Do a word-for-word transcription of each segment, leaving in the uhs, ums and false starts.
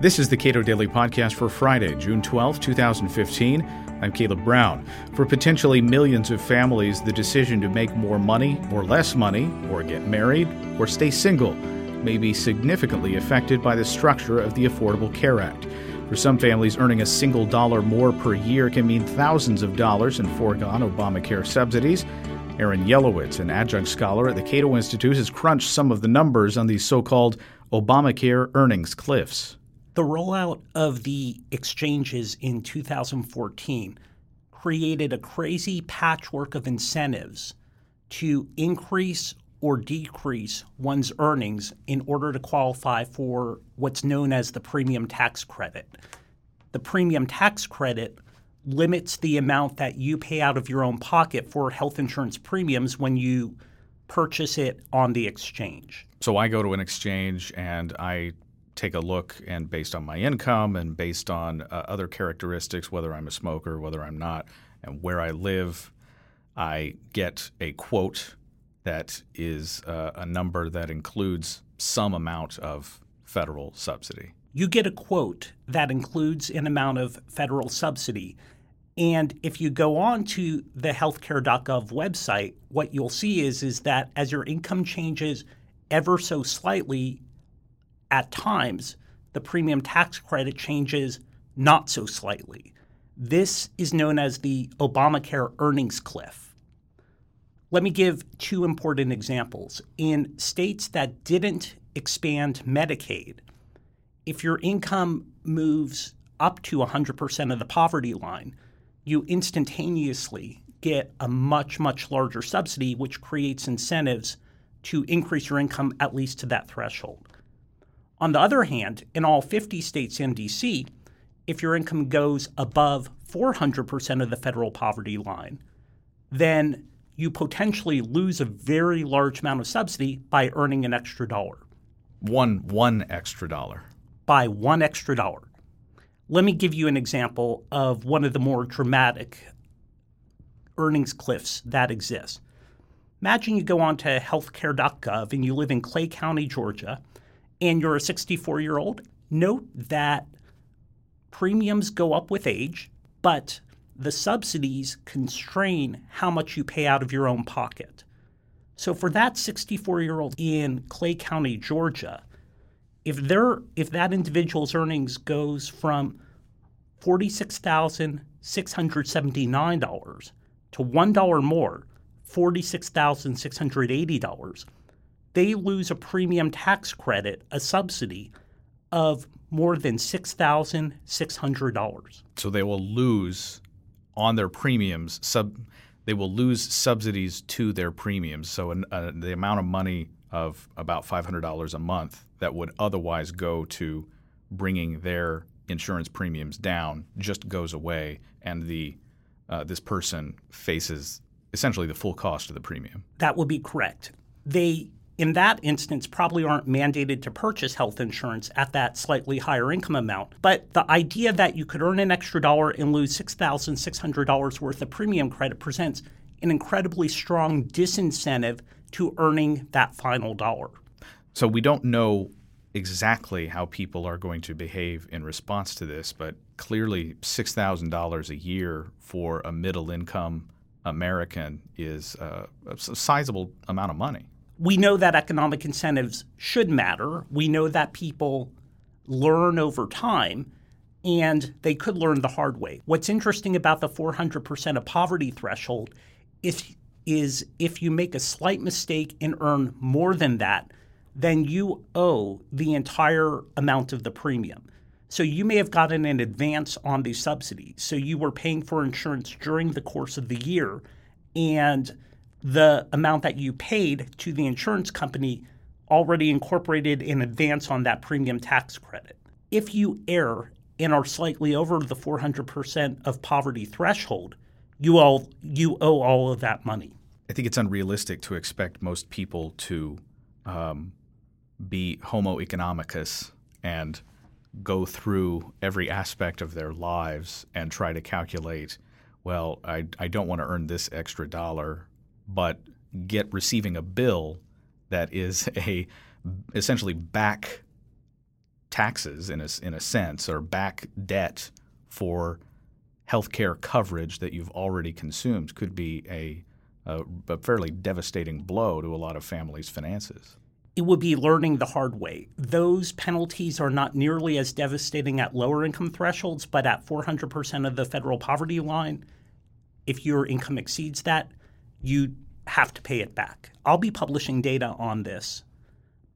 This is the Cato Daily Podcast for Friday, June twelfth, two thousand fifteen. I'm Caleb Brown. For potentially millions of families, the decision to make more money or less money, or get married, or stay single may be significantly affected by the structure of the Affordable Care Act. For some families, earning a single dollar more per year can mean thousands of dollars in foregone Obamacare subsidies. Aaron Yelowitz, an adjunct scholar at the Cato Institute, has crunched some of the numbers on these so-called Obamacare earnings cliffs. The rollout of the exchanges in two thousand fourteen created a crazy patchwork of incentives to increase or decrease one's earnings in order to qualify for what's known as the premium tax credit. The premium tax credit limits the amount that you pay out of your own pocket for health insurance premiums when you purchase it on the exchange. So I go to an exchange and I take a look, and based on my income and based on uh, other characteristics, whether I'm a smoker, whether I'm not, and where I live, I get a quote that is uh, a number that includes some amount of federal subsidy. You get a quote that includes an amount of federal subsidy. And if you go on to the healthcare dot gov website, what you'll see is, is that as your income changes ever so slightly, at times, the premium tax credit changes not so slightly. This is known as the Obamacare earnings cliff. Let me give two important examples. In states that didn't expand Medicaid, if your income moves up to one hundred percent of the poverty line, you instantaneously get a much, much larger subsidy, which creates incentives to increase your income at least to that threshold. On the other hand, in all fifty states and D C, if your income goes above four hundred percent of the federal poverty line, then you potentially lose a very large amount of subsidy by earning an extra dollar. One one extra dollar. By one extra dollar. Let me give you an example of one of the more dramatic earnings cliffs that exist. Imagine you go on to healthcare dot gov and you live in Clay County, Georgia, and you're a sixty-four-year-old, note that premiums go up with age, but the subsidies constrain how much you pay out of your own pocket. So for that sixty-four-year-old in Clay County, Georgia, if they're, if that individual's earnings goes from forty-six thousand six hundred seventy-nine dollars to one dollar more, forty-six thousand six hundred eighty dollars, they lose a premium tax credit, a subsidy, of more than six thousand six hundred dollars. So they will lose on their premiums, sub, they will lose subsidies to their premiums. So an, uh, the amount of money of about five hundred dollars a month that would otherwise go to bringing their insurance premiums down just goes away, and the uh, this person faces essentially the full cost of the premium. That would be correct. They in that instance, probably aren't mandated to purchase health insurance at that slightly higher income amount. But the idea that you could earn an extra dollar and lose six thousand six hundred dollars worth of premium credit presents an incredibly strong disincentive to earning that final dollar. So we don't know exactly how people are going to behave in response to this, but clearly six thousand dollars a year for a middle-income American is uh, a sizable amount of money. We know that economic incentives should matter. We know that people learn over time, and they could learn the hard way. What's interesting about the four hundred percent of poverty threshold is, is if you make a slight mistake and earn more than that, then you owe the entire amount of the premium. So you may have gotten an advance on the subsidy. So you were paying for insurance during the course of the year, and the amount that you paid to the insurance company already incorporated in advance on that premium tax credit. If you err and are slightly over the four hundred percent of poverty threshold, you all you owe all of that money. I think it's unrealistic to expect most people to um, be homo economicus and go through every aspect of their lives and try to calculate, well, I, I don't want to earn this extra dollar, but get receiving a bill that is a essentially back taxes in a, in a sense, or back debt for healthcare coverage that you've already consumed could be a, a, a fairly devastating blow to a lot of families' finances. It would be learning the hard way. Those penalties are not nearly as devastating at lower income thresholds, but at four hundred percent of the federal poverty line, if your income exceeds that, you have to pay it back. I'll be publishing data on this,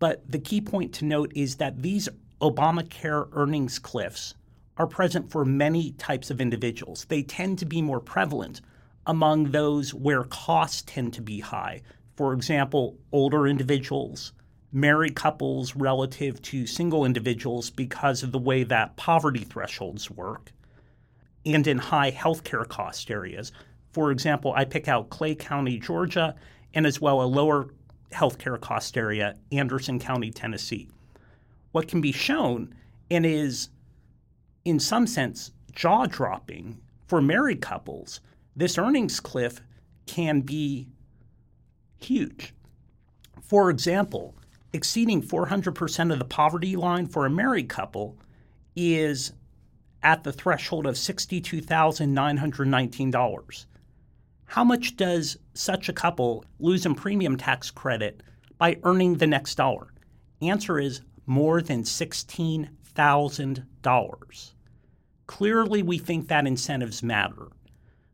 but the key point to note is that these Obamacare earnings cliffs are present for many types of individuals. They tend to be more prevalent among those where costs tend to be high. For example, older individuals, married couples relative to single individuals because of the way that poverty thresholds work, and in high healthcare cost areas. For example, I pick out Clay County, Georgia, and as well a lower healthcare cost area, Anderson County, Tennessee. What can be shown and is, in some sense, jaw-dropping for married couples, this earnings cliff can be huge. For example, exceeding four hundred percent of the poverty line for a married couple is at the threshold of sixty-two thousand nine hundred nineteen dollars. How much does such a couple lose in premium tax credit by earning the next dollar? Answer is more than sixteen thousand dollars. Clearly, we think that incentives matter.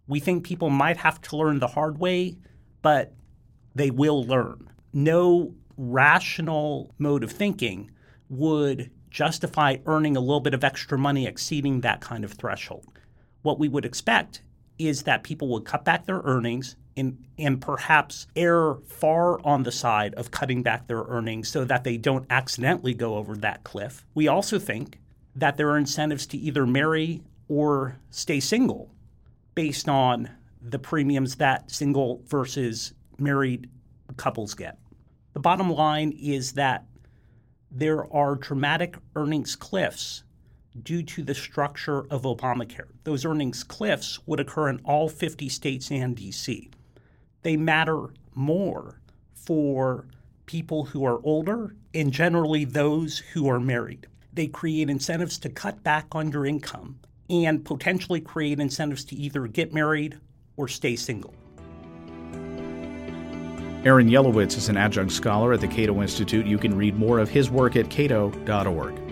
We think people might have to learn the hard way, but they will learn. No rational mode of thinking would justify earning a little bit of extra money exceeding that kind of threshold. What we would expect is that people would cut back their earnings and, and perhaps err far on the side of cutting back their earnings so that they don't accidentally go over that cliff. We also think that there are incentives to either marry or stay single based on the premiums that single versus married couples get. The bottom line is that there are dramatic earnings cliffs due to the structure of Obamacare. Those earnings cliffs would occur in all fifty states and D C. They matter more for people who are older and generally those who are married. They create incentives to cut back on your income and potentially create incentives to either get married or stay single. Aaron Yelowitz is an adjunct scholar at the Cato Institute. You can read more of his work at Cato dot org.